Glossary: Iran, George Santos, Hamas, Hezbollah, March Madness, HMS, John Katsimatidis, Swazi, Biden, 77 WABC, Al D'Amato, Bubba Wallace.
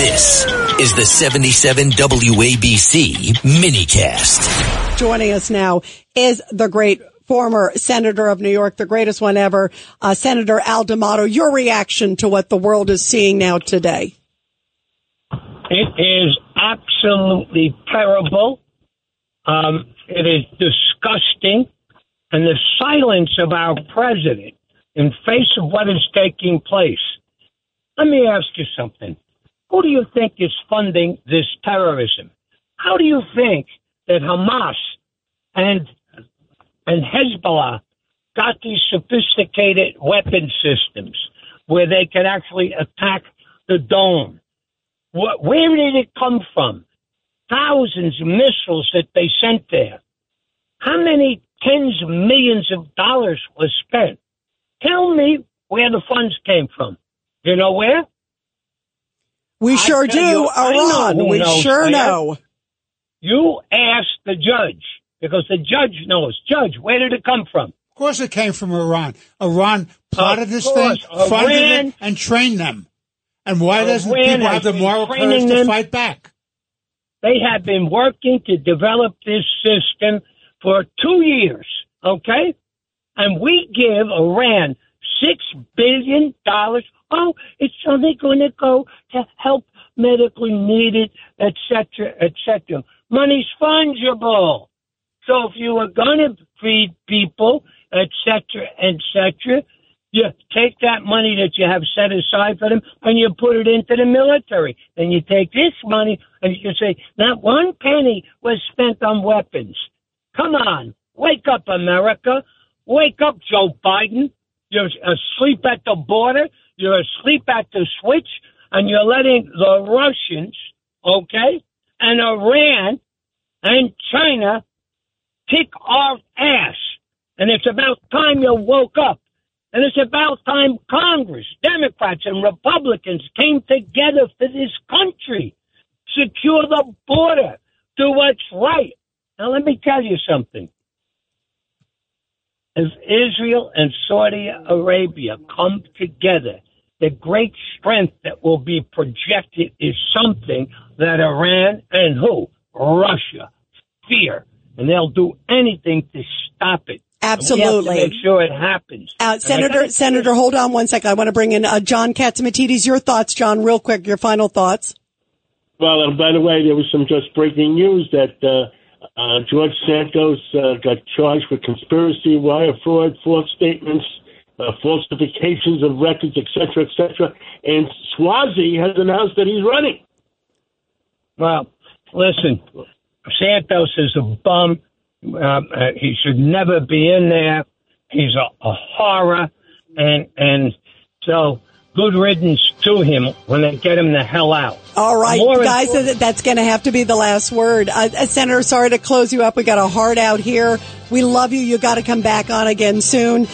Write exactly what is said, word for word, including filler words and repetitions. This is the seventy-seven W A B C minicast. Joining us now is the great former senator of New York, the greatest one ever, uh, Senator Al D'Amato. Your reaction to what the world is seeing now today? It is absolutely terrible. Um, it is disgusting. And the silence of our president in face of what is taking place. Let me ask you something. Who do you think is funding this terrorism? How do you think that Hamas and and Hezbollah got these sophisticated weapon systems where they can actually attack the dome? What, where did it come from? Thousands of missiles that they sent there. How many tens of millions of dollars was spent? Tell me where the funds came from. You know where? We sure do, you, Iran. Know we sure where. know. You ask the judge, because the judge knows. Judge, where did it come from? Of course it came from Iran. Iran plotted this thing, funded Iran, it, and trained them. And why Iran doesn't people have the moral courage to fight back? They have been working to develop this system for two years, okay? And we give Iran six billion dollars. Oh, it's only going to go to help medically needed, et cetera, et cetera. Money's fungible. So if you are going to feed people, et cetera, et cetera, you take that money that you have set aside for them and you put it into the military. And you take this money and you say, not one penny was spent on weapons. Come on. Wake up, America. Wake up, Joe Biden. You're asleep at the border. You're asleep at the switch. And you're letting the Russians, okay, and Iran and China kick our ass. And it's about time you woke up. And it's about time Congress, Democrats and Republicans came together for this country. Secure the border. Do what's right. Now, let me tell you something. If Israel and Saudi Arabia come together, the great strength that will be projected is something that Iran and who? Russia fear. And they'll do anything to stop it. Absolutely. Make sure it happens. Uh, Senator, Senator, hold on one second. I want to bring in uh, John Katsimatidis. Your thoughts, John, real quick, your final thoughts. Well, and by the way, there was some just breaking news that uh, Uh, George Santos uh, got charged with conspiracy, wire fraud, false statements, uh, falsifications of records, et cetera, et cetera. And Swazi has announced that he's running. Well, listen, Santos is a bum. Um, uh, he should never be in there. He's a, a horror. And, and so good riddance to him when they get him the hell out. All right, More guys, that's going to have to be the last word. Uh, Senator, sorry to close you up. We got a hard out here. We love you. You got to come back on again soon.